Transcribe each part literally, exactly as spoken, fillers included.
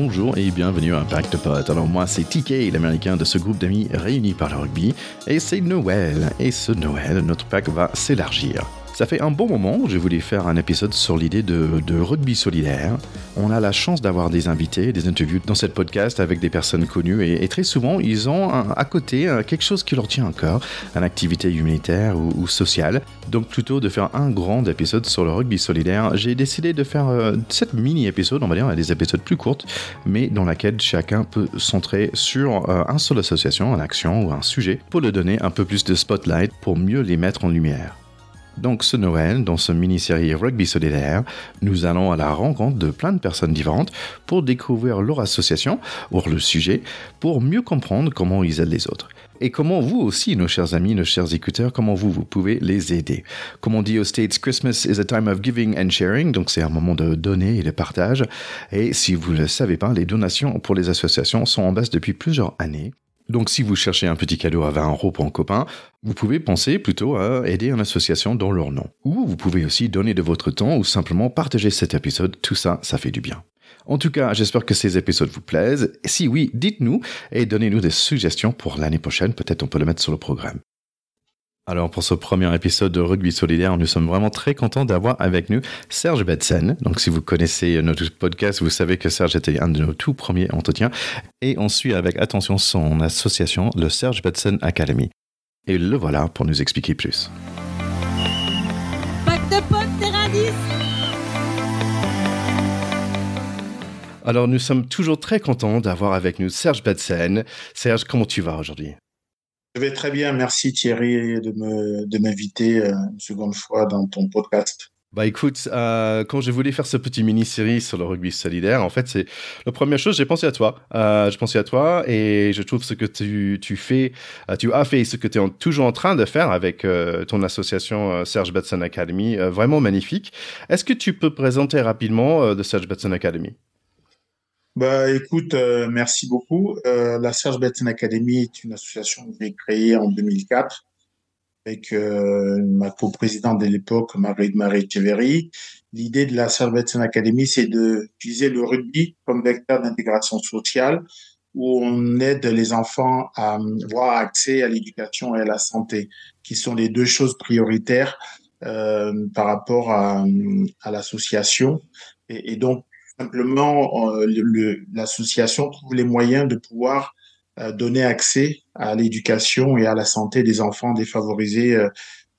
bonjour et bienvenue à Pack de Potes. Alors moi c'est T K, l'américain de ce groupe d'amis réunis par le rugby, et c'est Noël, et ce Noël, notre pack va s'élargir. Ça fait un bon moment, je voulais faire un épisode sur l'idée de, de rugby solidaire. On a la chance d'avoir des invités, des interviews dans cette podcast avec des personnes connues et, et très souvent, ils ont un, à côté quelque chose qui leur tient à cœur, une activité humanitaire ou, ou sociale. Donc plutôt de faire un grand épisode sur le rugby solidaire, j'ai décidé de faire euh, cette mini-épisode, on va dire, des épisodes plus courtes, mais dans laquelle chacun peut centrer sur euh, un seul association, une action ou un sujet, pour leur donner un peu plus de spotlight pour mieux les mettre en lumière. Donc ce Noël, dans ce mini-série Rugby solidaire, nous allons à la rencontre de plein de personnes différentes pour découvrir leur association, ou le sujet, pour mieux comprendre comment ils aident les autres. Et comment vous aussi, nos chers amis, nos chers écouteurs, comment vous, vous pouvez les aider. Comme on dit aux States, Christmas is a time of giving and sharing, donc c'est un moment de donner et de partage. Et si vous ne le savez pas, les donations pour les associations sont en baisse depuis plusieurs années. Donc si vous cherchez un petit cadeau à vingt euros pour un copain, vous pouvez penser plutôt à aider une association dans leur nom. Ou vous pouvez aussi donner de votre temps ou simplement partager cet épisode, tout ça, ça fait du bien. En tout cas, j'espère que ces épisodes vous plaisent. Si oui, dites-nous et donnez-nous des suggestions pour l'année prochaine, peut-être on peut le mettre sur le programme. Alors pour ce premier épisode de Rugby solidaire, nous sommes vraiment très contents d'avoir avec nous Serge Betsen. Donc si vous connaissez notre podcast, vous savez que Serge était un de nos tout premiers entretiens. Et on suit avec attention son association, le Serge Betsen Academy. Et le voilà pour nous expliquer plus. Pack de potes, Terradis. Alors nous sommes toujours très contents d'avoir avec nous Serge Betsen. Serge, comment tu vas aujourd'hui ? Je vais très bien, merci Thierry de, me, de m'inviter une seconde fois dans ton podcast. Bah écoute, euh, quand je voulais faire ce petit mini-série sur le rugby solidaire, en fait, c'est la première chose, j'ai pensé à toi. Euh, je pensais à toi et je trouve ce que tu, tu fais, tu as fait et ce que tu es toujours en train de faire avec euh, ton association euh, Serge Betsen Academy, euh, vraiment magnifique. Est-ce que tu peux présenter rapidement euh, The Serge Betsen Academy ? Bah, écoute, euh, merci beaucoup. Euh, la Serge Betsen Academy est une association que j'ai créée en deux mille quatre avec euh, ma coprésidente de l'époque, Marie-Marie Tcheverry. L'idée de la Serge Betsen Academy, c'est d'utiliser le rugby comme vecteur d'intégration sociale où on aide les enfants à avoir accès à l'éducation et à la santé, qui sont les deux choses prioritaires euh, par rapport à, à l'association. Et, et donc, simplement, euh, le, l'association trouve les moyens de pouvoir euh, donner accès à l'éducation et à la santé des enfants défavorisés euh,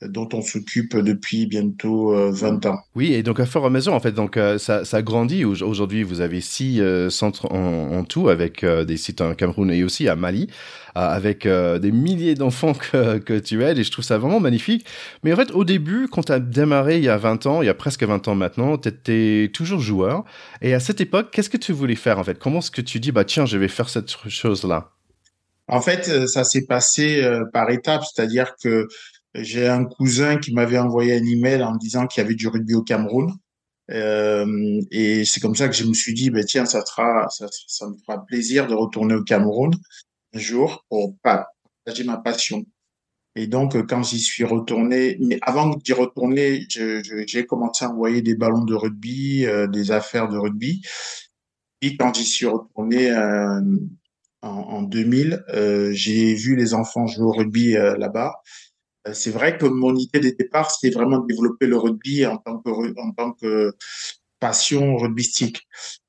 dont on s'occupe depuis bientôt euh, vingt ans. Oui, et donc à fort à mesure, en fait, donc, euh, ça, ça grandit. Aujourd'hui, vous avez six euh, centres en, en tout, avec euh, des sites en Cameroun et aussi à Mali, euh, avec euh, des milliers d'enfants que, que tu aides, et je trouve ça vraiment magnifique. Mais en fait, au début, quand tu as démarré il y a vingt ans, il y a presque vingt ans maintenant, tu étais toujours joueur. Et à cette époque, qu'est-ce que tu voulais faire, en fait ? Comment est-ce que tu dis, bah, tiens, je vais faire cette chose-là ? En fait, ça s'est passé euh, par étapes, c'est-à-dire que j'ai un cousin qui m'avait envoyé un email en me disant qu'il y avait du rugby au Cameroun. Euh, et c'est comme ça que je me suis dit, bah, tiens, ça, sera, ça, ça me fera plaisir de retourner au Cameroun un jour pour partager ma passion. Et donc, quand j'y suis retourné, mais avant d'y retourner, je, je, j'ai commencé à envoyer des ballons de rugby, euh, des affaires de rugby. Et quand j'y suis retourné euh, en, en deux mille, euh, j'ai vu les enfants jouer au rugby euh, là-bas. C'est vrai que mon idée de départ, c'était vraiment de développer le rugby en tant que, en tant que passion rugbystique.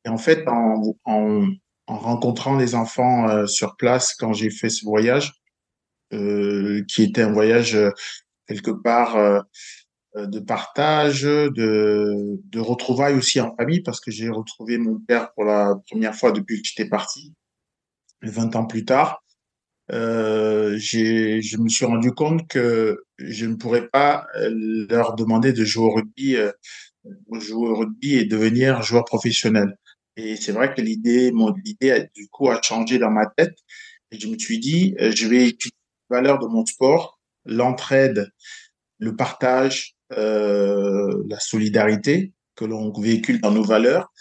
Et en fait, en, en, en rencontrant les enfants euh, sur place, quand j'ai fait ce voyage, euh, qui était un voyage euh, quelque part euh, de partage, de, de retrouvailles aussi en famille, parce que j'ai retrouvé mon père pour la première fois depuis que j'étais parti, vingt ans plus tard. Euh, j'ai, je me suis rendu compte que je ne pourrais pas leur demander de jouer au rugby, euh, jouer au rugby et devenir joueur professionnel. Et c'est vrai que l'idée, mon idée, a, du coup, a changé dans ma tête. Et je me suis dit, euh, je vais étudier les valeurs de mon sport, l'entraide, le partage, euh, la solidarité que l'on véhicule dans nos valeurs.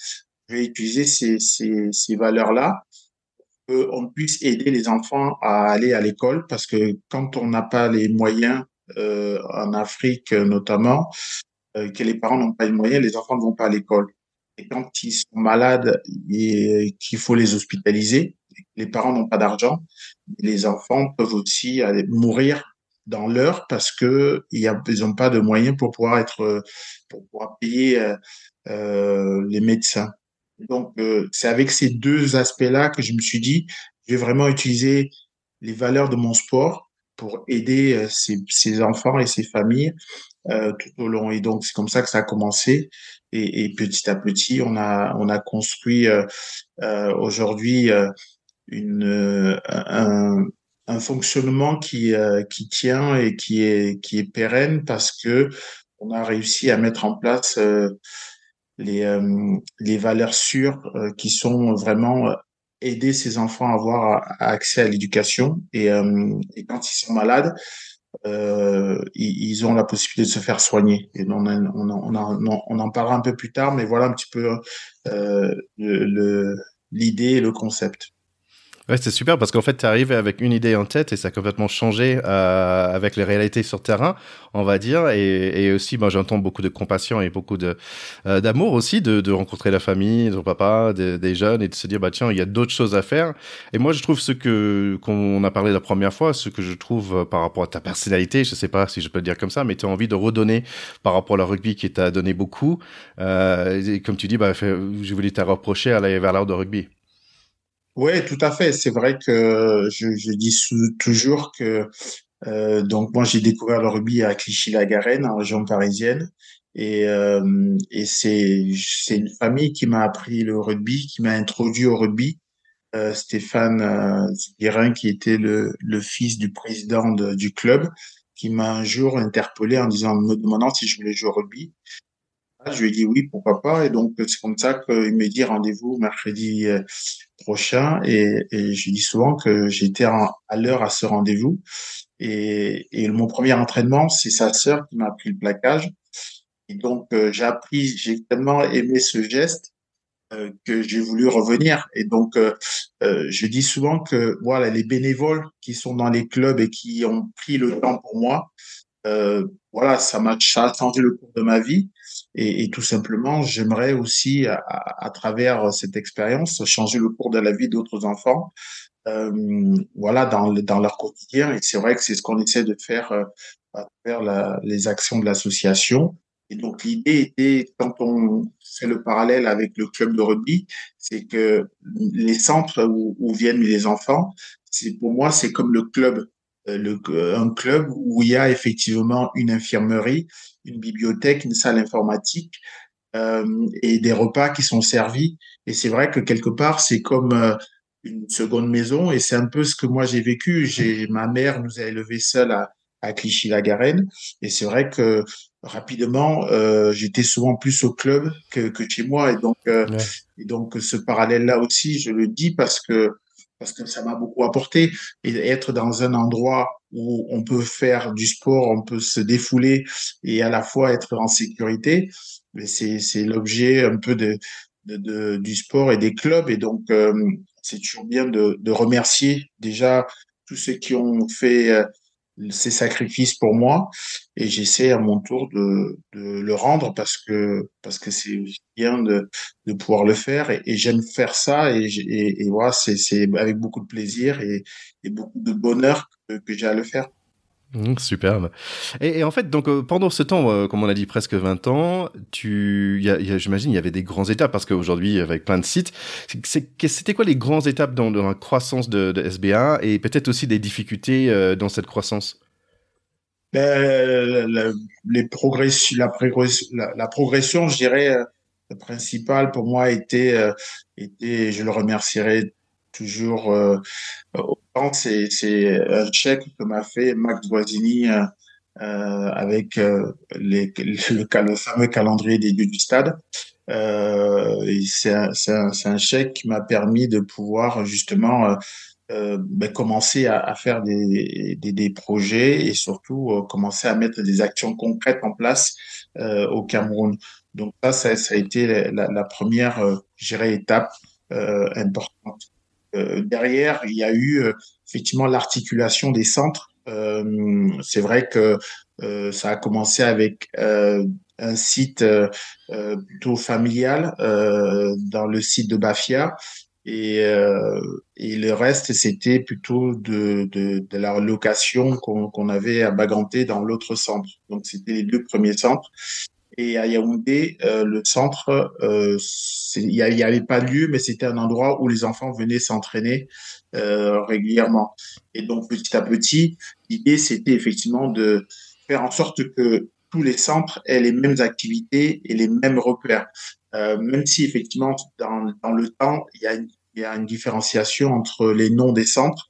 Je vais utiliser ces, ces, ces valeurs-là. On puisse aider les enfants à aller à l'école, parce que quand on n'a pas les moyens, euh, en Afrique notamment, euh, que les parents n'ont pas les moyens, les enfants ne vont pas à l'école. Et quand ils sont malades et qu'il faut les hospitaliser, les parents n'ont pas d'argent, les enfants peuvent aussi aller mourir dans l'heure parce que ils n'ont pas de moyens pour pouvoir être, pour pouvoir payer euh, les médecins. Donc, euh, c'est avec ces deux aspects-là que je me suis dit, je vais vraiment utiliser les valeurs de mon sport pour aider euh, ces, ces enfants et ces familles euh, tout au long. Et donc, c'est comme ça que ça a commencé. Et, et petit à petit, on a, on a construit euh, euh, aujourd'hui euh, une, euh, un, un fonctionnement qui, euh, qui tient et qui est, qui est pérenne parce que on a réussi à mettre en place euh, les euh, les valeurs sûres euh, qui sont vraiment euh, aider ces enfants à avoir à, à accès à l'éducation et, euh, et quand ils sont malades euh, ils, ils ont la possibilité de se faire soigner et on a, on a, on a, on en parlera un peu plus tard mais voilà un petit peu euh, le, le l'idée et le concept. Ouais, c'est super parce qu'en fait, tu arrives avec une idée en tête et ça a complètement changé euh, avec les réalités sur terrain, on va dire. Et, et aussi, moi, j'entends beaucoup de compassion et beaucoup de, euh, d'amour aussi, de, de rencontrer la famille, ton papa, de, des jeunes et de se dire, bah tiens, il y a d'autres choses à faire. Et moi, je trouve ce que, qu'on a parlé la première fois, ce que je trouve par rapport à ta personnalité, je sais pas si je peux le dire comme ça, mais tu as envie de redonner par rapport à la rugby qui t'a donné beaucoup. Euh, et comme tu dis, bah, je voulais te rapprocher à la valeur de rugby. Oui, tout à fait. C'est vrai que je, je dis sous, toujours que euh, donc moi j'ai découvert le rugby à Clichy-la-Garenne, en région parisienne, et, euh, et c'est c'est une famille qui m'a appris le rugby, qui m'a introduit au rugby. Euh, Stéphane euh, Guérin, qui était le, le fils du président de, du club, qui m'a un jour interpellé en disant, me demandant si je voulais jouer au rugby. Je lui ai dit oui, pourquoi pas. Et donc, c'est comme ça qu'il me dit rendez-vous mercredi prochain. Et, et je dis souvent que j'étais en, à l'heure à ce rendez-vous. Et, et mon premier entraînement, c'est sa sœur qui m'a appris le plaquage. Et donc, j'ai appris, j'ai tellement aimé ce geste euh, que j'ai voulu revenir. Et donc, euh, je dis souvent que voilà, les bénévoles qui sont dans les clubs et qui ont pris le temps pour moi, euh, voilà, ça m'a changé le cours de ma vie. Et, et tout simplement, j'aimerais aussi, à, à travers cette expérience, changer le cours de la vie d'autres enfants, euh, voilà, dans, le, dans leur quotidien. Et c'est vrai que c'est ce qu'on essaie de faire euh, à travers la, les actions de l'association. Et donc, l'idée était, quand on fait le parallèle avec le club de rugby, c'est que les centres où, où viennent les enfants, c'est, pour moi, c'est comme le club. Le, un club où il y a effectivement une infirmerie, une bibliothèque, une salle informatique euh, et des repas qui sont servis. Et c'est vrai que quelque part, c'est comme euh, une seconde maison et c'est un peu ce que moi j'ai vécu. J'ai, ma mère nous a élevés seuls à, à Clichy-la-Garenne et c'est vrai que rapidement, euh, j'étais souvent plus au club que, que chez moi. Et donc, euh, ouais. et donc, ce parallèle-là aussi, je le dis parce que parce que ça m'a beaucoup apporté. Et être dans un endroit où on peut faire du sport, on peut se défouler et à la fois être en sécurité, mais c'est, c'est l'objet un peu de, de, de, du sport et des clubs. Et donc, euh, c'est toujours bien de, de remercier déjà tous ceux qui ont fait euh, ces sacrifices pour moi. Et j'essaie à mon tour de, de le rendre parce que, parce que c'est bien de, de pouvoir le faire. Et, et j'aime faire ça. Et, et, et voilà, c'est, c'est avec beaucoup de plaisir et, et beaucoup de bonheur que, que j'ai à le faire. Mmh, superbe. Et, et en fait, donc, euh, pendant ce temps, euh, comme on a dit, presque vingt ans, tu, y a, y a, j'imagine, il y avait des grandes étapes parce qu'aujourd'hui, avec plein de sites, c'est, c'est, c'était quoi les grandes étapes dans, dans la croissance de, de S B A et peut-être aussi des difficultés euh, dans cette croissance? Ben, la, les progress, la, la, la progression, je dirais, euh, principale pour moi était, euh, était, je le remercierai toujours euh, autant, c'est, c'est un chèque que m'a fait Max Voisini euh, avec euh, les, le, le fameux calendrier des Dieux du stade. Euh, et c'est, un, c'est, un, c'est un chèque qui m'a permis de pouvoir justement euh, euh, ben, commencer à, à faire des, des, des projets et surtout euh, commencer à mettre des actions concrètes en place euh, au Cameroun. Donc ça, ça, ça a été la, la première, euh, je dirais, étape euh, importante. Euh, derrière, il y a eu euh, effectivement l'articulation des centres. Euh, c'est vrai que euh, ça a commencé avec euh, un site euh, plutôt familial euh, dans le site de Bafia. Et, euh, et le reste, c'était plutôt de, de, de la location qu'on, qu'on avait à Baganté dans l'autre centre. Donc, c'était les deux premiers centres. Et à Yaoundé, euh, le centre, euh, il n'y avait pas de lieu, mais c'était un endroit où les enfants venaient s'entraîner euh, régulièrement. Et donc, petit à petit, l'idée, c'était effectivement de faire en sorte que tous les centres aient les mêmes activités et les mêmes repères. Euh, même si, effectivement, dans, dans le temps, il y a une, il y a une différenciation entre les noms des centres,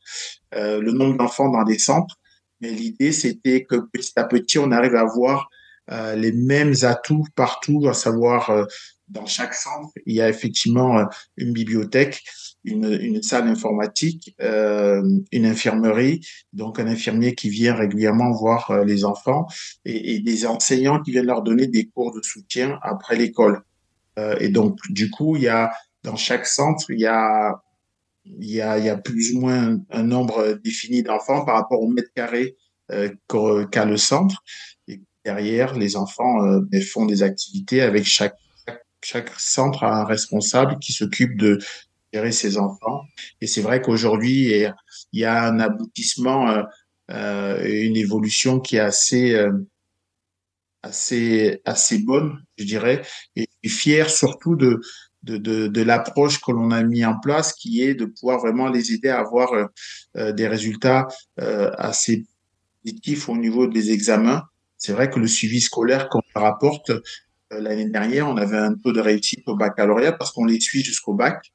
euh, le nombre d'enfants dans des centres. Mais l'idée, c'était que petit à petit, on arrive à avoir euh, les mêmes atouts partout, à savoir, euh, dans chaque centre, il y a effectivement euh, une bibliothèque, une, une salle informatique, euh, une infirmerie, donc un infirmier qui vient régulièrement voir euh, les enfants et, et des enseignants qui viennent leur donner des cours de soutien après l'école. Et donc, du coup, il y a, dans chaque centre, il y a, il y a, il y a plus ou moins un, un nombre défini d'enfants par rapport au mètre carré euh, qu'a, qu'a le centre. Et derrière, les enfants euh, font des activités avec chaque, chaque, chaque centre a un responsable qui s'occupe de gérer ses enfants. Et c'est vrai qu'aujourd'hui, il y a un aboutissement, euh, euh, une évolution qui est assez... Euh, assez assez bonne, je dirais, et fier surtout de de de, de l'approche que l'on a mis en place, qui est de pouvoir vraiment les aider à avoir euh, des résultats euh, assez positifs au niveau des examens. C'est vrai que le suivi scolaire qu'on leur apporte, euh, l'année dernière, on avait un taux de réussite au baccalauréat parce qu'on les suit jusqu'au bac,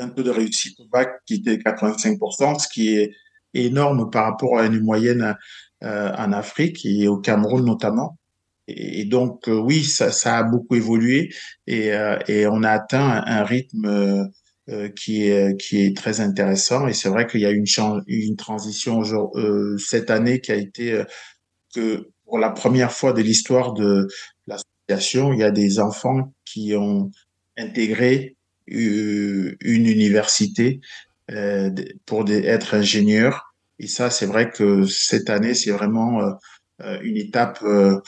un taux de réussite au bac qui était quatre-vingt-cinq pour cent, ce qui est énorme par rapport à une moyenne Euh, en Afrique et au Cameroun notamment. Et, et donc, euh, oui, ça, ça a beaucoup évolué et, euh, et on a atteint un, un rythme euh, qui est, qui est très intéressant. Et c'est vrai qu'il y a eu une, chan- une transition genre, euh, cette année qui a été euh, que pour la première fois de l'histoire de l'association, il y a des enfants qui ont intégré une, une université euh, pour des, être ingénieurs. Et ça, c'est vrai que cette année, c'est vraiment euh, une étape euh,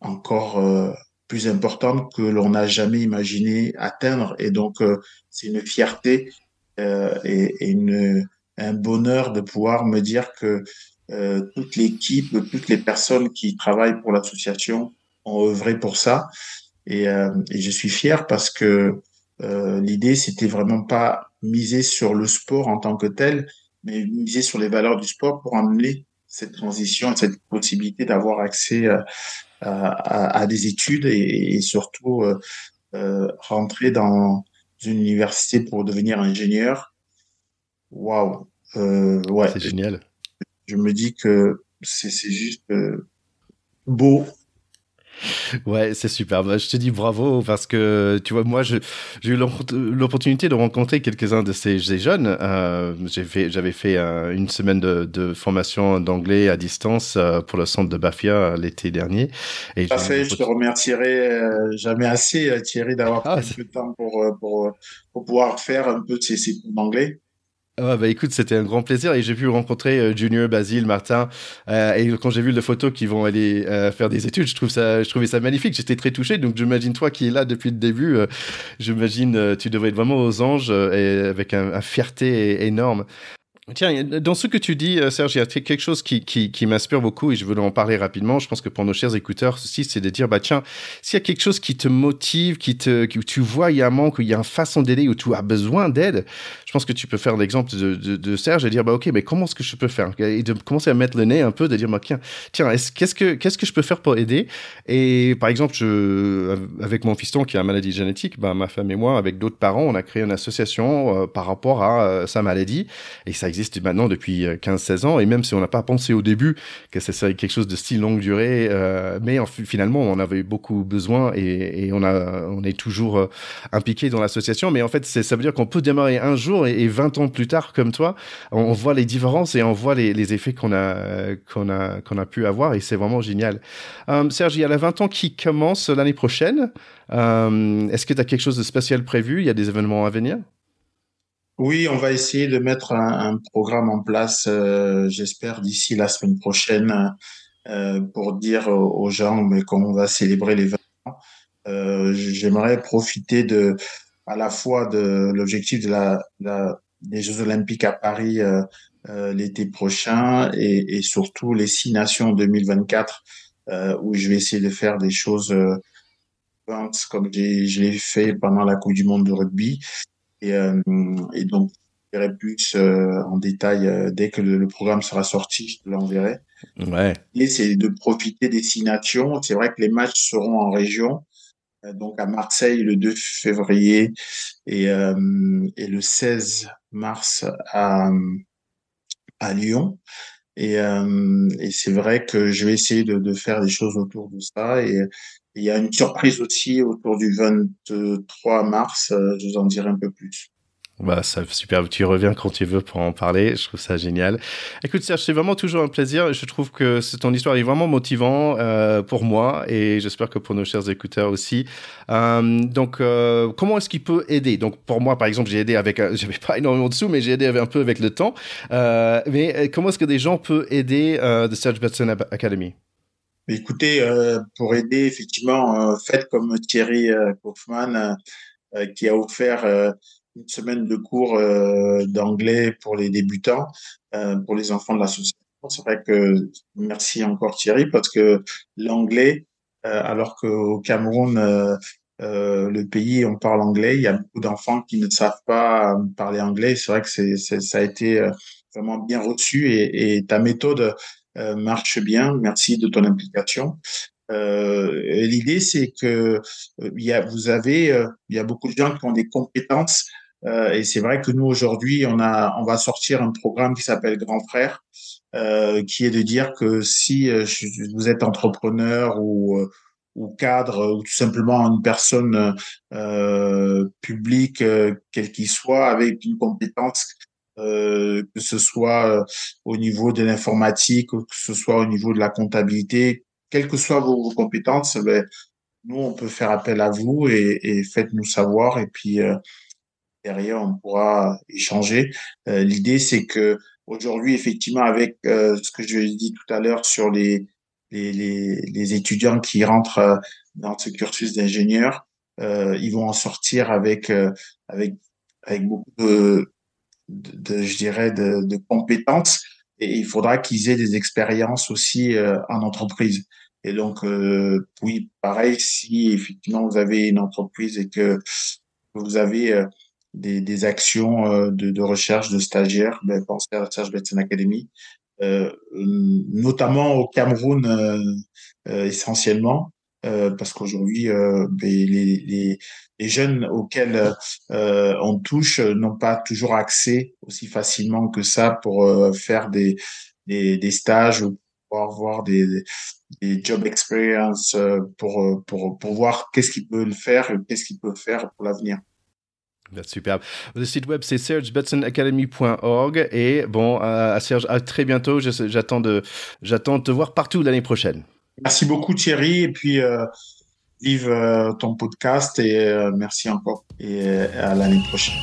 encore euh, plus importante que l'on n'a jamais imaginé atteindre. Et donc, euh, c'est une fierté euh, et, et une, un bonheur de pouvoir me dire que euh, toute l'équipe, toutes les personnes qui travaillent pour l'association ont œuvré pour ça. Et, euh, et je suis fier parce que euh, l'idée, c'était vraiment pas miser sur le sport en tant que tel, mais miser sur les valeurs du sport pour amener cette transition, cette possibilité d'avoir accès à, à, à des études et, et surtout euh, euh, rentrer dans une université pour devenir ingénieur. Waouh, ouais. C'est génial. Je, je me dis que c'est, c'est juste euh, beau. Ouais, c'est super. Bah, je te dis bravo parce que, tu vois, moi, je, j'ai eu l'opportunité de rencontrer quelques-uns de ces, ces jeunes. Euh, j'ai fait, j'avais fait euh, une semaine de, de formation d'anglais à distance euh, pour le centre de Bafia l'été dernier. Et Tout à fait, je te remercierai euh, jamais assez, Thierry, d'avoir ah, pris un peu de temps pour, pour, pour pouvoir faire un peu de ces cours d'anglais. Ah bah écoute, c'était un grand plaisir et j'ai pu rencontrer Junior, Basile, Martin euh, et quand j'ai vu les photos qu'ils vont aller euh, faire des études, je trouve ça, je trouvais ça magnifique. J'étais très touché, donc j'imagine toi qui es là depuis le début, euh, j'imagine euh, tu devrais être vraiment aux anges euh, et avec un, un fierté énorme. Tiens, dans ce que tu dis, Serge, il y a quelque chose qui, qui, qui m'inspire beaucoup et je veux en parler rapidement. Je pense que pour nos chers écouteurs, ceci, c'est de dire, bah, tiens, s'il y a quelque chose qui te motive, qui te, que tu vois, il y a un manque, il y a un façon d'aider, où tu as besoin d'aide, je pense que tu peux faire l'exemple de, de, de Serge et dire, bah, OK, mais comment est-ce que je peux faire? Et de commencer à mettre le nez un peu, de dire, bah, tiens, tiens, est-ce, qu'est-ce que, qu'est-ce que je peux faire pour aider? Et par exemple, je, avec mon fiston qui a une maladie génétique, bah, ma femme et moi, avec d'autres parents, on a créé une association euh, par rapport à euh, sa maladie et ça existe existe maintenant depuis quinze à seize ans, et même si on n'a pas pensé au début que ça serait quelque chose de si longue durée, euh, mais en, finalement on avait beaucoup besoin et, et on, a, on est toujours euh, impliqué dans l'association, mais en fait c'est, ça veut dire qu'on peut démarrer un jour et, et vingt ans plus tard comme toi, on, on voit les différences et on voit les, les effets qu'on a, euh, qu'on, a, qu'on a pu avoir et c'est vraiment génial. Euh, Serge, il y a les vingt ans qui commencent l'année prochaine, euh, est-ce que tu as quelque chose de spécial prévu? Il y a des événements à venir? Oui, on va essayer de mettre un, un programme en place, euh, j'espère, d'ici la semaine prochaine, euh, pour dire aux gens mais qu'on va célébrer les vingt ans. Euh, j'aimerais profiter de, à la fois de l'objectif de la, la, des Jeux Olympiques à Paris euh, euh, l'été prochain et, et surtout les Six Nations deux mille vingt-quatre euh, où je vais essayer de faire des choses euh, comme j'ai, je l'ai fait pendant la Coupe du Monde de rugby. Et, euh, et donc, je verrai plus euh, en détail euh, dès que le, le programme sera sorti, je l'enverrai. Ouais. Et c'est de profiter des Six Nations. C'est vrai que les matchs seront en région. Euh, donc, à Marseille, le deux février et, euh, et le seize mars à, à Lyon. Et, euh, et c'est vrai que je vais essayer de, de faire des choses autour de ça. Et il y a une surprise aussi autour du vingt-trois mars. Euh, je vous en dirai un peu plus. Bah, ça, super, tu reviens quand tu veux pour en parler, je trouve ça génial. Écoute Serge, c'est vraiment toujours un plaisir, je trouve que ton histoire est vraiment motivante euh, pour moi et j'espère que pour nos chers écouteurs aussi. Euh, donc, euh, comment est-ce qu'il peut aider ? Donc, pour moi, par exemple, j'ai aidé avec, euh, j'avais pas énormément de sous, mais j'ai aidé avec, un peu avec le temps. Euh, mais comment est-ce que des gens peuvent aider euh, The Serge Betsen Academy ? Écoutez, euh, pour aider, effectivement, euh, faites comme Thierry euh, Kaufmann euh, qui a offert... Euh, une semaine de cours euh, d'anglais pour les débutants, euh, pour les enfants de l'association. C'est vrai que merci encore Thierry, parce que l'anglais, euh, alors qu'au Cameroun, euh, euh, le pays, on parle anglais, il y a beaucoup d'enfants qui ne savent pas parler anglais. C'est vrai que c'est, c'est, ça a été vraiment bien reçu et, et ta méthode euh, marche bien. Merci de ton implication. Euh, l'idée, c'est que euh, y a, vous avez, euh, y a beaucoup de gens qui ont des compétences. Euh, et c'est vrai que nous, aujourd'hui, on a, on va sortir un programme qui s'appelle Grand Frère, euh, qui est de dire que si euh, vous êtes entrepreneur ou, euh, ou cadre ou tout simplement une personne euh, publique, euh, quelle qu'il soit, avec une compétence, euh, que ce soit au niveau de l'informatique ou que ce soit au niveau de la comptabilité, quelles que soient vos, vos compétences, ben, nous, on peut faire appel à vous et, et faites-nous savoir et puis... Euh, derrière, on pourra échanger. Euh, l'idée, c'est que aujourd'hui, effectivement, avec euh, ce que je dis tout à l'heure sur les les, les, les étudiants qui rentrent euh, dans ce cursus d'ingénieur, euh, ils vont en sortir avec euh, avec avec beaucoup de, de, de je dirais de, de compétences. Et il faudra qu'ils aient des expériences aussi euh, en entreprise. Et donc, euh, oui, pareil, si effectivement vous avez une entreprise et que vous avez euh, Des, des actions de, de recherche de stagiaires, ben, pensez à la Serge Betsen Academy, euh, notamment au Cameroun euh, euh, essentiellement, euh, parce qu'aujourd'hui, euh, ben, les, les, les jeunes auxquels euh, on touche n'ont pas toujours accès aussi facilement que ça pour euh, faire des, des, des stages ou pour avoir des, des job experience pour, pour, pour voir qu'est-ce qu'ils peuvent faire et qu'est-ce qu'ils peuvent faire pour l'avenir. Superbe. Le site web, c'est serge betsen academy point org et bon, à Serge, à très bientôt. Je, j'attends, de, j'attends de te voir partout l'année prochaine. Merci beaucoup Thierry et puis euh, vive euh, ton podcast et euh, merci encore et euh, à l'année prochaine.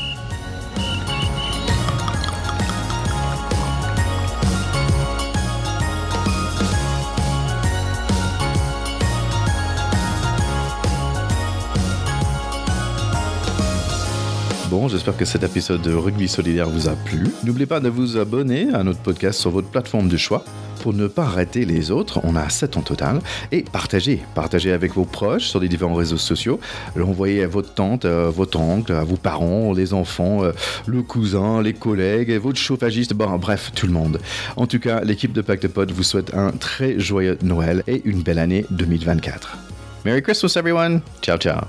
Bon, j'espère que cet épisode de Rugby Solidaire vous a plu. N'oubliez pas de vous abonner à notre podcast sur votre plateforme de choix pour ne pas rater les autres. On a sept en total. Et partagez. Partagez avec vos proches sur les différents réseaux sociaux. L'envoyez à votre tante, euh, votre oncle, à vos parents, les enfants, euh, le cousin, les collègues, votre chauffagiste. Bon, bref, tout le monde. En tout cas, l'équipe de Pack de Potes vous souhaite un très joyeux Noël et une belle année deux mille vingt-quatre. Merry Christmas, everyone. Ciao, ciao.